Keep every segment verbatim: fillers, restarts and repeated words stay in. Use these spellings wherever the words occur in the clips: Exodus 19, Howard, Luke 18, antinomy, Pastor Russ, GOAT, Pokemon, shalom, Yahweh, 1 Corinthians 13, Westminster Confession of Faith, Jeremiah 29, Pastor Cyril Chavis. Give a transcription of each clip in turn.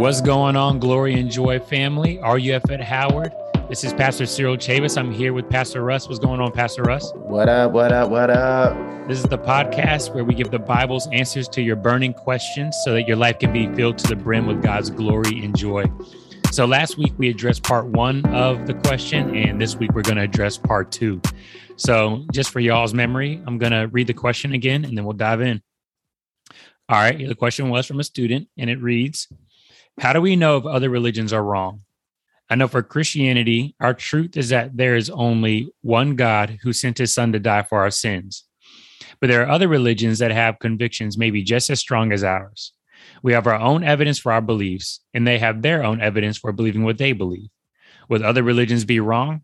What's going on, Glory and Joy family? R U F at Howard. This is Pastor Cyril Chavis. I'm here with Pastor Russ. What's going on, Pastor Russ? What up, what up, what up? This is the podcast where we give the Bible's answers to your burning questions so that your life can be filled to the brim with God's glory and joy. So last week we addressed part one of the question, and this week we're going to address part two. So just for y'all's memory, I'm going to read the question again, and then we'll dive in. All right, the question was from a student, and it reads, how do we know if other religions are wrong? I know for Christianity, our truth is that there is only one God who sent his son to die for our sins. But there are other religions that have convictions maybe just as strong as ours. We have our own evidence for our beliefs, and they have their own evidence for believing what they believe. Would other religions be wrong?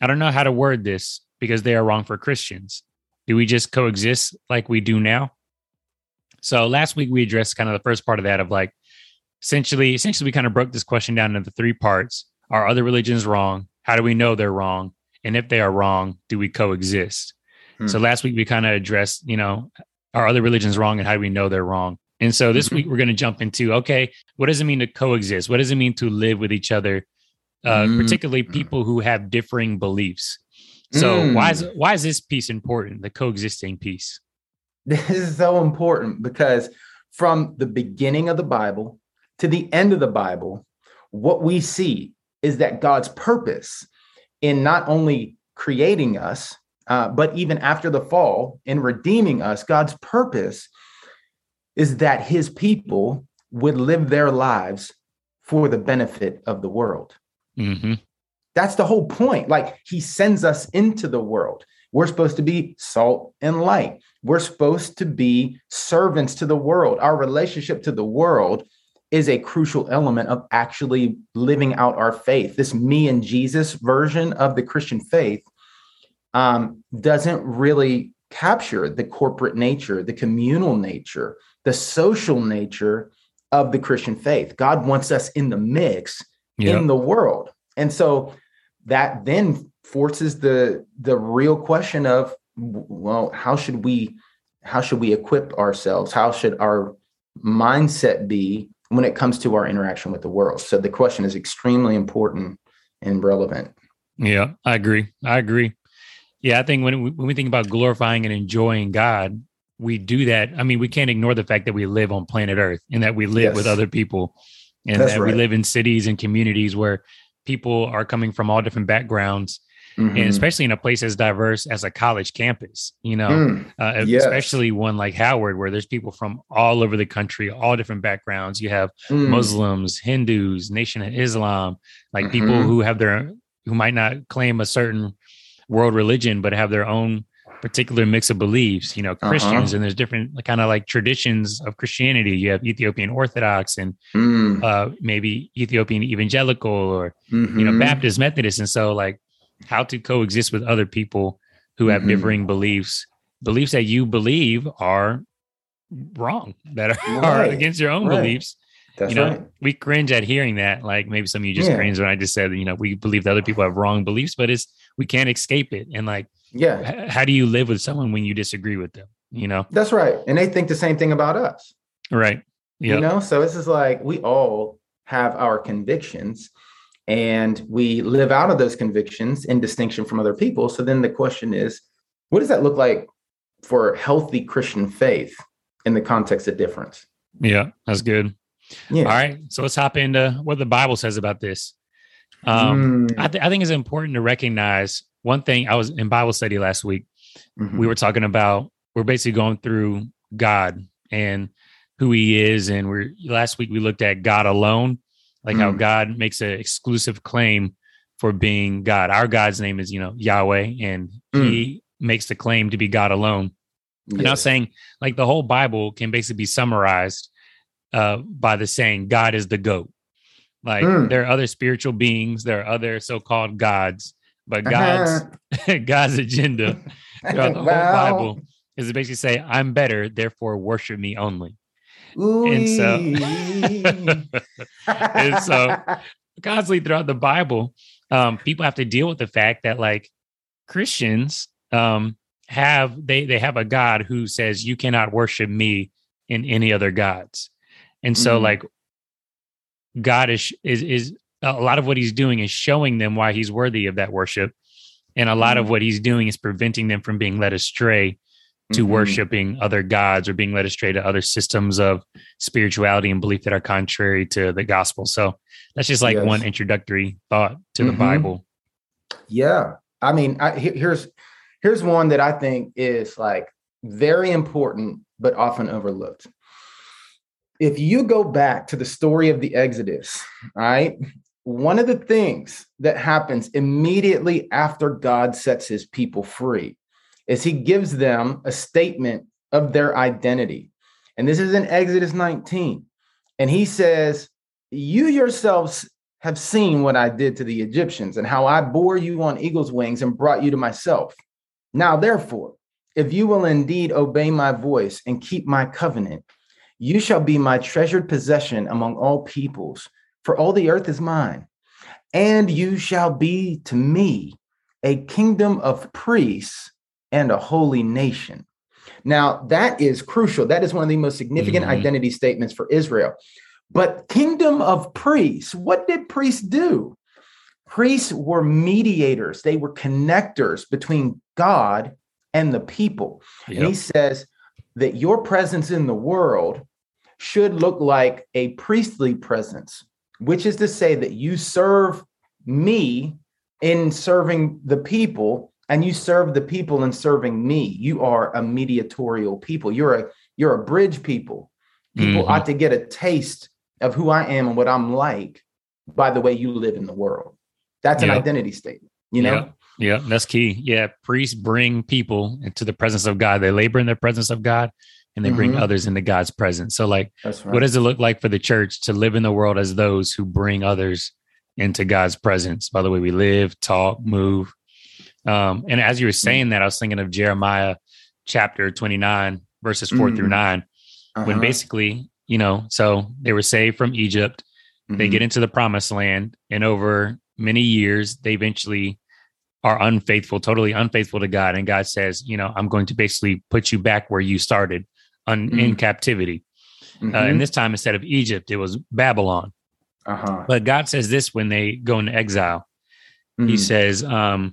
I don't know how to word this because they are wrong for Christians. Do we just coexist like we do now? So last week we addressed kind of the first part of that of like, Essentially, essentially, we kind of broke this question down into three parts. Are other religions wrong? How do we know they're wrong? And if they are wrong, do we coexist? Hmm. So last week, we kind of addressed, you know, are other religions wrong and how do we know they're wrong? And so this mm-hmm. week, we're going to jump into, okay, what does it mean to coexist? What does it mean to live with each other, uh, mm. particularly people who have differing beliefs? So mm. why is why is this piece important, the coexisting piece? This is so important because from the beginning of the Bible to the end of the Bible, what we see is that God's purpose in not only creating us, uh, but even after the fall in redeeming us, God's purpose is that his people would live their lives for the benefit of the world. Mm-hmm. That's the whole point. Like, he sends us into the world. We're supposed to be salt and light. We're supposed to be servants to the world. Our relationship to the world is a crucial element of actually living out our faith. This me and Jesus version of the Christian faith um, doesn't really capture the corporate nature, the communal nature, the social nature of the Christian faith. God wants us in the mix, yeah. in the world. And so that then forces the, the real question of, well, how should we, how should we equip ourselves? How should our mindset be when it comes to our interaction with the world? So the question is extremely important and relevant. Yeah, I agree. I agree. Yeah, I think when we, when we think about glorifying and enjoying God, we do that. I mean, we can't ignore the fact that we live on planet Earth and that we live yes. with other people and That's that right. we live in cities and communities where people are coming from all different backgrounds. Mm-hmm. And especially in a place as diverse as a college campus, you know, mm, uh, yes. especially one like Howard, where there's people from all over the country, all different backgrounds. You have mm. Muslims, Hindus, Nation of Islam, like mm-hmm. people who have their who might not claim a certain world religion, but have their own particular mix of beliefs, you know, Christians, uh-huh. and there's different kind of like traditions of Christianity. You have Ethiopian Orthodox and mm. uh, maybe Ethiopian Evangelical or, mm-hmm. you know, Baptist, Methodist. And so like, how to coexist with other people who have mm-hmm. differing beliefs, beliefs that you believe are wrong, that are, right. are against your own right. beliefs. That's you know, right. we cringe at hearing that. Like maybe some of you just yeah. cringe when I just said, you know, we believe that other people have wrong beliefs, but it's, we can't escape it. And like, yeah, h- how do you live with someone when you disagree with them? You know, that's right. And they think the same thing about us. Right. Yep. You know, so this is like, we all have our convictions, and we live out of those convictions in distinction from other people. So then the question is, what does that look like for healthy Christian faith in the context of difference? Yeah, that's good. Yeah. All right. So let's hop into what the Bible says about this. Um, mm. I, th- I think it's important to recognize one thing. I was in Bible study last week. Mm-hmm. We were talking about, we're basically going through God and who he is. And we're last week we looked at God alone. Like how mm. God makes an exclusive claim for being God. Our God's name is, you know, Yahweh, and mm. he makes the claim to be God alone. Yes. And I was saying, like, the whole Bible can basically be summarized uh, by the saying, God is the GOAT. Like, mm. there are other spiritual beings, there are other so-called gods, but God's uh-huh. God's agenda throughout the whole wow. Bible is to basically say, I'm better, therefore worship me only. Ooh. And so, and so constantly throughout the Bible, um, people have to deal with the fact that like Christians um, have, they they have a God who says, you cannot worship me in any other gods. And so mm-hmm. like, God is, is, is a lot of what he's doing is showing them why he's worthy of that worship. And a lot mm-hmm. of what he's doing is preventing them from being led astray to mm-hmm. worshiping other gods or being led astray to other systems of spirituality and belief that are contrary to the gospel. So that's just like yes. one introductory thought to mm-hmm. the Bible. Yeah. I mean, I, here's, here's one that I think is like very important, but often overlooked. If you go back to the story of the Exodus, all right, one of the things that happens immediately after God sets his people free is he gives them a statement of their identity. And this is in Exodus nineteen. And he says, you yourselves have seen what I did to the Egyptians and how I bore you on eagle's wings and brought you to myself. Now, therefore, if you will indeed obey my voice and keep my covenant, you shall be my treasured possession among all peoples, for all the earth is mine. And you shall be to me a kingdom of priests and a holy nation. Now, that is crucial. That is one of the most significant mm-hmm. identity statements for Israel. But kingdom of priests, what did priests do? Priests were mediators. They were connectors between God and the people. Yep. And he says that your presence in the world should look like a priestly presence, which is to say that you serve me in serving the people, and you serve the people in serving me. You are a mediatorial people. You're a you're a bridge people. People mm-hmm. ought to get a taste of who I am and what I'm like by the way you live in the world. That's yep. an identity statement, you know? Yep. Yeah, that's key. Yeah, priests bring people into the presence of God. They labor in the presence of God, and they mm-hmm. bring others into God's presence. So, like, right. what does it look like for the church to live in the world as those who bring others into God's presence by the way we live, talk, move? Um, and as you were saying that, I was thinking of Jeremiah chapter twenty-nine, verses four mm-hmm. through nine, uh-huh. when basically, you know, so they were saved from Egypt. Mm-hmm. They get into the promised land, and over many years, they eventually are unfaithful, totally unfaithful to God. And God says, you know, I'm going to basically put you back where you started un- mm-hmm. in captivity. Mm-hmm. Uh, and this time, instead of Egypt, it was Babylon. Uh-huh. But God says this when they go into exile. Mm-hmm. He says, um,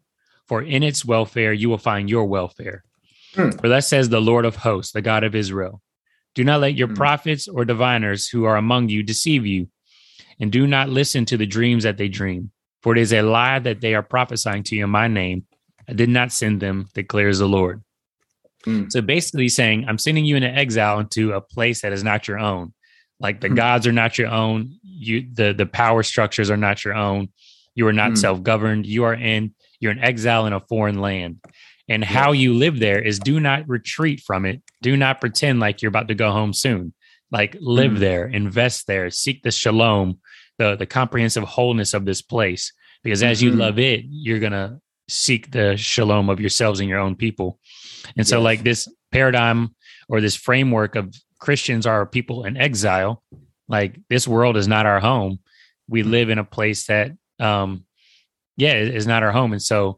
for in its welfare you will find your welfare. Mm. For thus says the Lord of hosts, the God of Israel, do not let your mm. prophets or diviners who are among you deceive you, and do not listen to the dreams that they dream. For it is a lie that they are prophesying to you in my name. I did not send them, declares the Lord. Mm. So basically saying, I'm sending you into exile into a place that is not your own. Like the mm. gods are not your own. You, the, the power structures are not your own. You are not mm. self-governed. You are in, you're in exile in a foreign land. And yeah. how you live there is do not retreat from it. Do not pretend like you're about to go home soon. Like live mm. there, invest there, seek the shalom, The, the comprehensive wholeness of this place, because as you mm-hmm. love it, you're going to seek the shalom of yourselves and your own people. And yes. so like this paradigm or this framework of Christians are people in exile, like this world is not our home. We live in a place that, um, yeah, is not our home. And so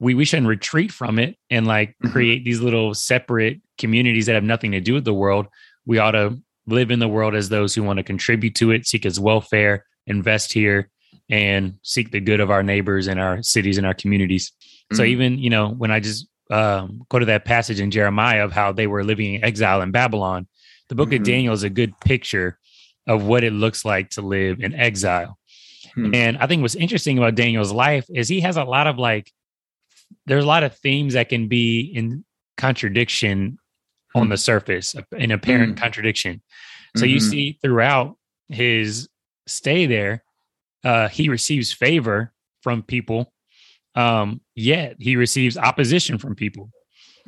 we, we shouldn't retreat from it and like mm-hmm. create these little separate communities that have nothing to do with the world. We ought to live in the world as those who want to contribute to it, seek its welfare, invest here, and seek the good of our neighbors and our cities and our communities. Mm-hmm. So even, you know, when I just um, go to that passage in Jeremiah of how they were living in exile in Babylon, the book mm-hmm. of Daniel is a good picture of what it looks like to live in exile. Mm-hmm. And I think what's interesting about Daniel's life is he has a lot of like, there's a lot of themes that can be in contradiction mm-hmm. on the surface, an apparent mm-hmm. contradiction. So mm-hmm. you see throughout his stay there, uh he receives favor from people, um yet he receives opposition from people.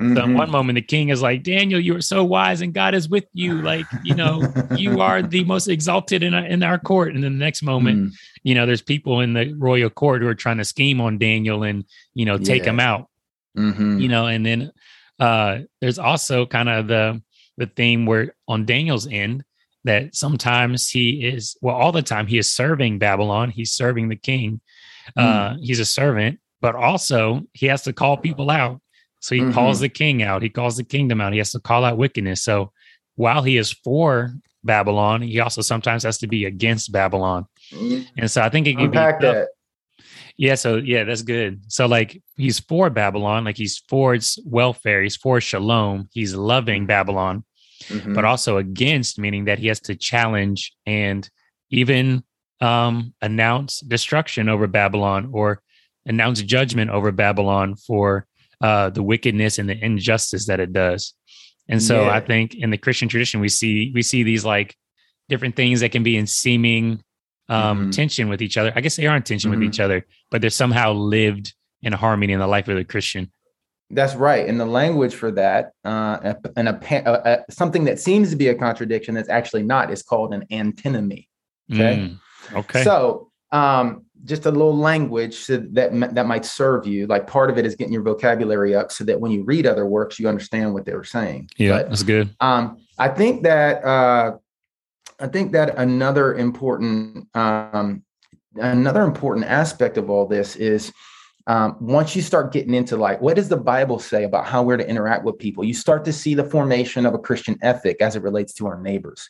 Mm-hmm. So in one moment, the king is like, Daniel, you are so wise and God is with you. Like, you know, you are the most exalted in our, in our court. And then the next moment, mm. you know, there's people in the royal court who are trying to scheme on Daniel and, you know, take yeah. him out, mm-hmm. you know, and then uh, there's also kind of the, the theme where on Daniel's end that sometimes he is, well, all the time he is serving Babylon. He's serving the king. Mm. Uh, he's a servant, but also he has to call people out. So he mm-hmm. calls the king out. He calls the kingdom out. He has to call out wickedness. So while he is for Babylon, he also sometimes has to be against Babylon. And so I think it can Unpack be that. Yeah. So yeah, that's good. So like he's for Babylon, like he's for its welfare. He's for shalom. He's loving Babylon, mm-hmm. but also against, meaning that he has to challenge and even um, announce destruction over Babylon or announce judgment over Babylon for Uh, the wickedness and the injustice that it does. And so yeah. I think in the Christian tradition, we see we see these like different things that can be in seeming um, mm-hmm. tension with each other. I guess they are in tension mm-hmm. with each other, but they're somehow lived in harmony in the life of the Christian. That's right. And the language for that, uh, and a, a, a, something that seems to be a contradiction that's actually not, is called an antinomy. Okay. Mm, okay. So um, just a little language that that might serve you. Like part of it is getting your vocabulary up so that when you read other works, you understand what they were saying. Yeah, but, that's good. Um, I think that uh, I think that another important um, another important aspect of all this is um, once you start getting into like, what does the Bible say about how we're to interact with people? You start to see the formation of a Christian ethic as it relates to our neighbors.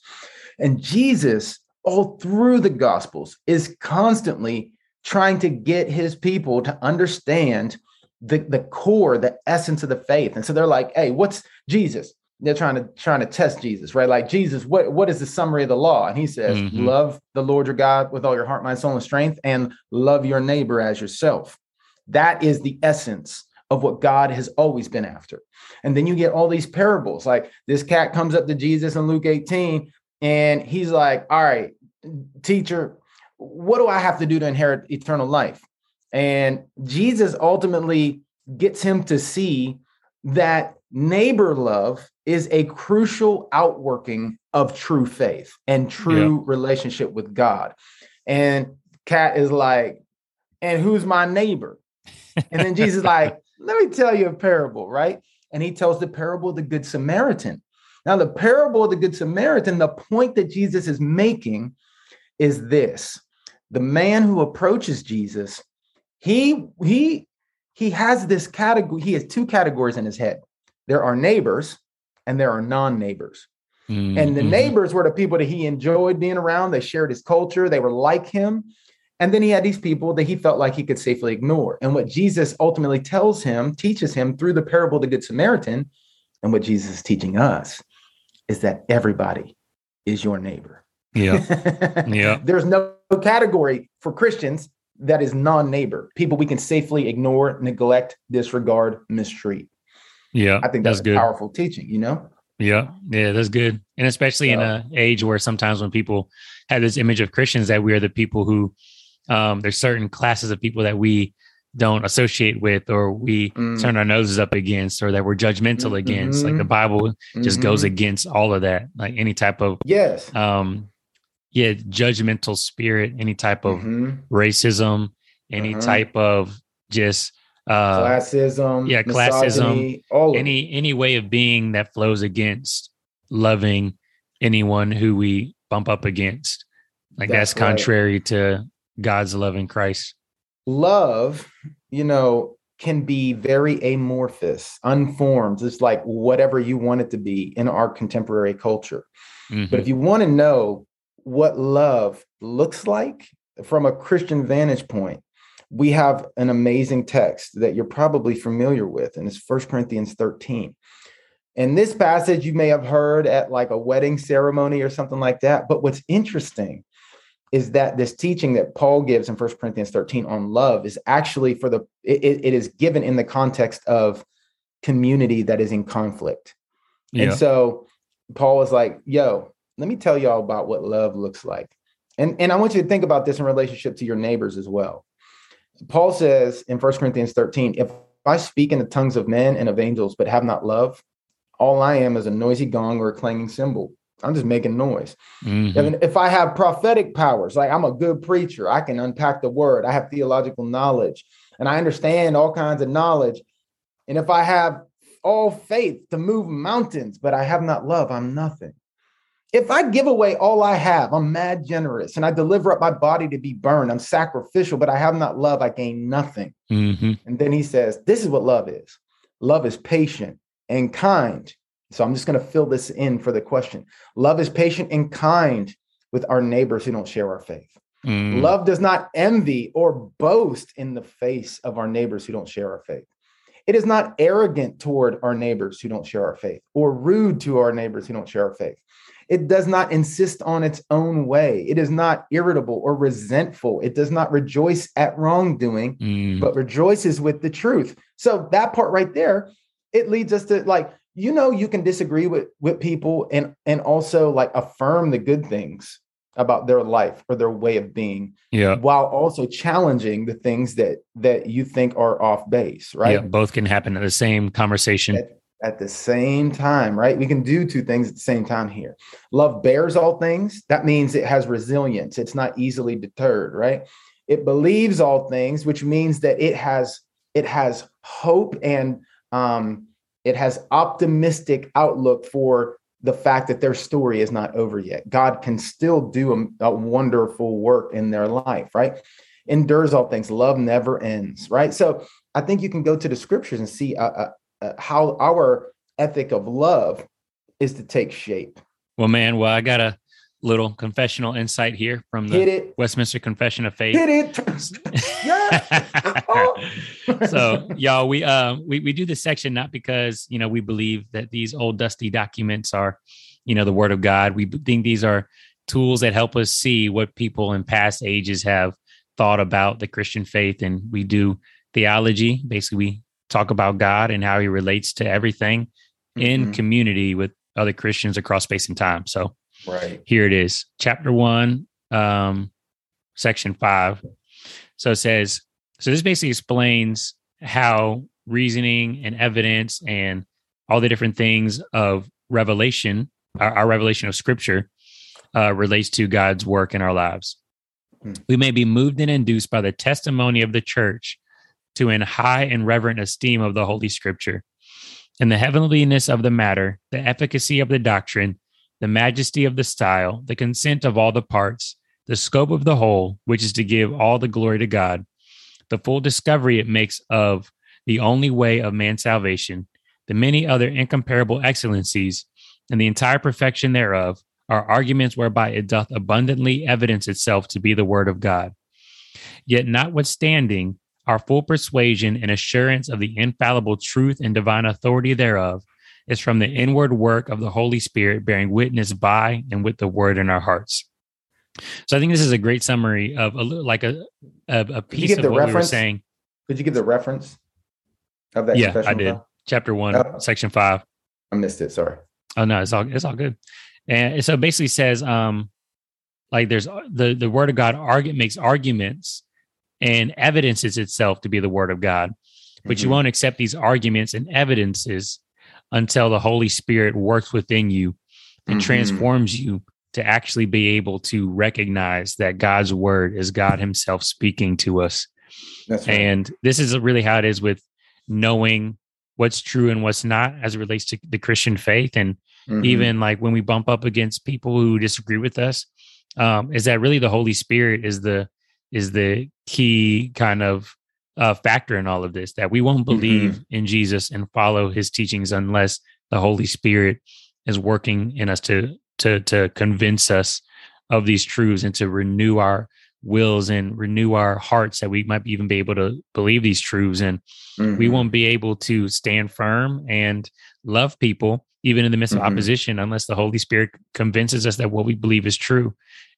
And Jesus, all through the Gospels, is constantly trying to get his people to understand the, the core, the essence of the faith. And so they're like, hey, what's Jesus? They're trying to trying to test Jesus, right? Like, Jesus, what, what is the summary of the law? And he says, mm-hmm. love the Lord your God with all your heart, mind, soul, and strength, and love your neighbor as yourself. That is the essence of what God has always been after. And then you get all these parables, like this cat comes up to Jesus in Luke eighteen, and he's like, all right, teacher, what do I have to do to inherit eternal life? And Jesus ultimately gets him to see that neighbor love is a crucial outworking of true faith and true yeah. relationship with God. And Cat is like, and who's my neighbor? And then Jesus is like, let me tell you a parable, right? And he tells the parable of the Good Samaritan. Now, the parable of the Good Samaritan, the point that Jesus is making is this. The man who approaches Jesus, he he he has this category. He has two categories in his head. There are neighbors and there are non-neighbors. Mm-hmm. And the neighbors were the people that he enjoyed being around. They shared his culture. They were like him. And then he had these people that he felt like he could safely ignore. And what Jesus ultimately tells him, teaches him through the parable of the Good Samaritan, and what Jesus is teaching us, is that everybody is your neighbor. Yeah. Yeah. There's no category for Christians that is non-neighbor, people we can safely ignore, neglect, disregard, mistreat. Yeah. I think that's, that's good. Powerful teaching, you know? Yeah. Yeah, that's good. And especially so, in an age where sometimes when people have this image of Christians that we are the people who, um, there's certain classes of people that we don't associate with, or we mm. turn our noses up against, or that we're judgmental mm-hmm. against. Like the Bible mm-hmm. just goes against all of that. Like any type of, yes. um, yeah, judgmental spirit, any type of mm-hmm. racism, any mm-hmm. type of just uh, classism, yeah, classism, all any any way of being that flows against loving anyone who we bump up against. Like that's, that's contrary right. to God's love in Christ. Love, you know, can be very amorphous, unformed. It's like whatever you want it to be in our contemporary culture. Mm-hmm. But if you want to know what love looks like from a Christian vantage point, we have an amazing text that you're probably familiar with, and it's First Corinthians thirteen. And this passage you may have heard at like a wedding ceremony or something like that. But what's interesting is that this teaching that Paul gives in First Corinthians thirteen on love is actually for the, it, it is given in the context of community that is in conflict. Yeah. And so Paul is like, yo, let me tell y'all about what love looks like. And, and I want you to think about this in relationship to your neighbors as well. Paul says in First Corinthians thirteen, if If I speak in the tongues of men and of angels, but have not love, all I am is a noisy gong or a clanging cymbal. I'm just making noise. Mm-hmm. If, if I have prophetic powers, like I'm a good preacher, I can unpack the word. I have theological knowledge and I understand all kinds of knowledge. And if I have all faith to move mountains, but I have not love, I'm nothing. If I give away all I have, I'm mad generous and I deliver up my body to be burned. I'm sacrificial, but I have not love. I gain nothing. Mm-hmm. And then he says, this is what love is. Love is patient and kind. So I'm just going to fill this in for the question. Love is patient and kind with our neighbors who don't share our faith. Mm. Love does not envy or boast in the face of our neighbors who don't share our faith. It is not arrogant toward our neighbors who don't share our faith or rude to our neighbors who don't share our faith. It does not insist on its own way. It is not irritable or resentful. It does not rejoice at wrongdoing, mm. but rejoices with the truth. So that part right there, it leads us to like, you know, you can disagree with, with people and, and also like affirm the good things about their life or their way of being, yeah, while also challenging the things that, that you think are off base, right? Yeah, both can happen in the same conversation. At, at the same time, right? We can do two things at the same time here. Love bears all things. That means it has resilience. It's not easily deterred, right? It believes all things, which means that it has, it has hope and, um, it has optimistic outlook for the fact that their story is not over yet. God can still do a, a wonderful work in their life, right? Endures all things. Love never ends, right? So I think you can go to the scriptures and see uh, uh, uh, how our ethic of love is to take shape. Well, man, well, I got a little confessional insight here from the Westminster Confession of Faith. Hit it. Yeah. Oh. So y'all, we, uh, we, we do this section, not because, you know, we believe that these old dusty documents are, you know, the word of God. We think these are tools that help us see what people in past ages have thought about the Christian faith. And we do theology. Basically, we talk about God and how he relates to everything mm-hmm. in community with other Christians across space and time. So right here it is, chapter one, um, section five. So it says, so this basically explains how reasoning and evidence and all the different things of revelation, our, our revelation of scripture, uh, relates to God's work in our lives. Hmm. We may be moved and induced by the testimony of the church to an high and reverent esteem of the Holy Scripture and the heavenliness of the matter, the efficacy of the doctrine, the majesty of the style, the consent of all the parts, the scope of the whole, which is to give all the glory to God, the full discovery it makes of the only way of man's salvation, the many other incomparable excellencies, and the entire perfection thereof, are arguments whereby it doth abundantly evidence itself to be the word of God. Yet notwithstanding our full persuasion and assurance of the infallible truth and divine authority thereof, is from the inward work of the Holy Spirit bearing witness by and with the word in our hearts. So I think this is a great summary of a, like a a, a piece of what reference? we were saying. Could you give the reference of that? Yeah, I did. File? Chapter one, oh. section five. I missed it. Sorry. Oh no, it's all it's all good. And so it basically says, um, like there's the the word of God argue, makes arguments and evidences itself to be the word of God, but mm-hmm. you won't accept these arguments and evidences until the Holy Spirit works within you and mm-hmm. transforms you to actually be able to recognize that God's word is God himself speaking to us. That's right. And this is really how it is with knowing what's true and what's not as it relates to the Christian faith. And mm-hmm. even like when we bump up against people who disagree with us, um, is that really the Holy Spirit is the, is the key kind of uh, factor in all of this, that we won't believe mm-hmm. in Jesus and follow his teachings unless the Holy Spirit is working in us to, to to convince us of these truths and to renew our wills and renew our hearts that we might even be able to believe these truths. And mm-hmm. we won't be able to stand firm and love people, even in the midst mm-hmm. of opposition, unless the Holy Spirit convinces us that what we believe is true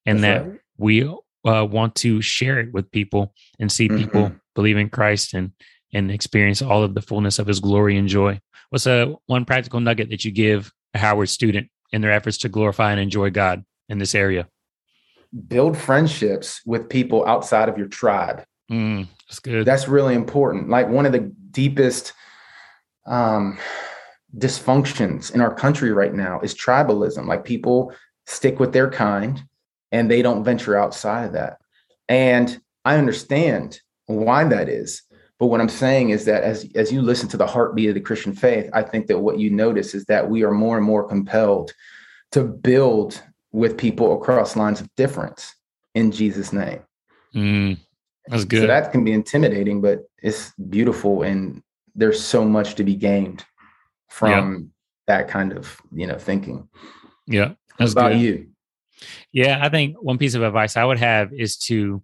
and That's that right. we uh, want to share it with people and see mm-hmm. people believe in Christ and, and experience all of the fullness of his glory and joy. What's a one practical nugget that you give a Howard student in their efforts to glorify and enjoy God in this area? Build friendships with people outside of your tribe. Mm, that's good. That's really important. Like one of the deepest um, dysfunctions in our country right now is tribalism. Like people stick with their kind and they don't venture outside of that. And I understand why that is. But what I'm saying is that as, as you listen to the heartbeat of the Christian faith, I think that what you notice is that we are more and more compelled to build with people across lines of difference in Jesus' name. Mm, that's good. So that can be intimidating, but it's beautiful. And there's so much to be gained from yeah. that kind of, you know, thinking. Yeah. That's How about good. you? Yeah. I think one piece of advice I would have is to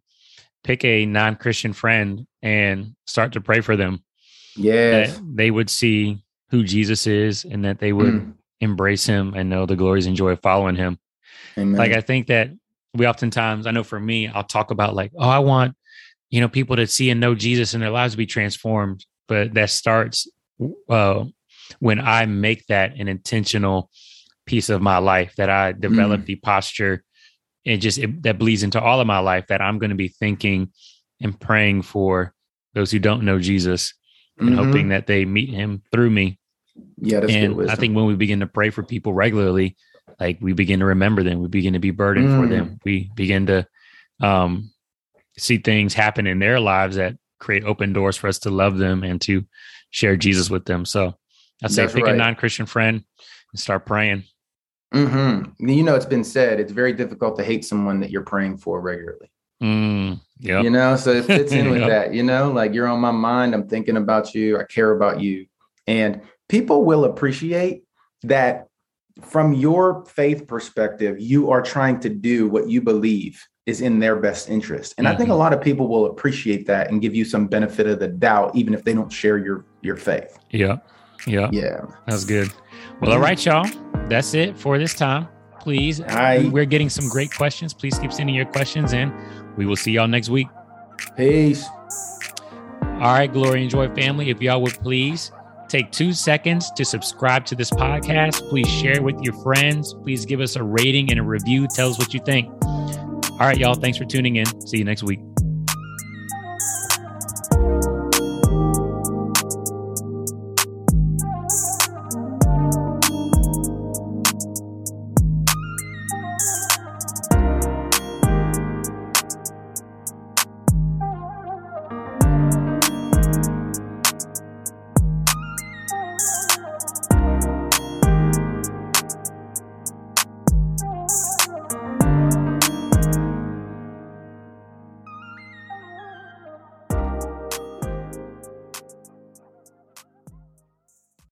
pick a non-Christian friend and start to pray for them. Yeah. They would see who Jesus is and that they would mm. embrace him and know the glories and joy of following him. Amen. Like, I think that we oftentimes, I know for me, I'll talk about like, oh, I want, you know, people to see and know Jesus and their lives be transformed. But that starts uh, when I make that an intentional piece of my life, that I develop mm. the posture. It just it, that bleeds into all of my life, that I'm going to be thinking and praying for those who don't know Jesus and mm-hmm. hoping that they meet him through me. Yeah, that's and good wisdom. I think when we begin to pray for people regularly, like we begin to remember them, we begin to be burdened mm. for them. We begin to um, see things happen in their lives that create open doors for us to love them and to share Jesus with them. So I'd say that's pick right. a non-Christian friend and start praying. Mm-hmm. You know, it's been said, it's very difficult to hate someone that you're praying for regularly. Mm, yeah. You know, so it fits in with yep. that, you know, like you're on my mind. I'm thinking about you. I care about you. And people will appreciate that from your faith perspective, you are trying to do what you believe is in their best interest. And mm-hmm. I think a lot of people will appreciate that and give you some benefit of the doubt, even if they don't share your, your faith. Yeah. Yeah. Yeah. That's good. Well, all right, y'all. That's it for this time. Please. Hi. We're getting some great questions. Please keep sending your questions and we will see y'all next week. Peace. All right, Glory and Joy family. If y'all would please take two seconds to subscribe to this podcast. Please share it with your friends. Please give us a rating and a review. Tell us what you think. All right, y'all. Thanks for tuning in. See you next week.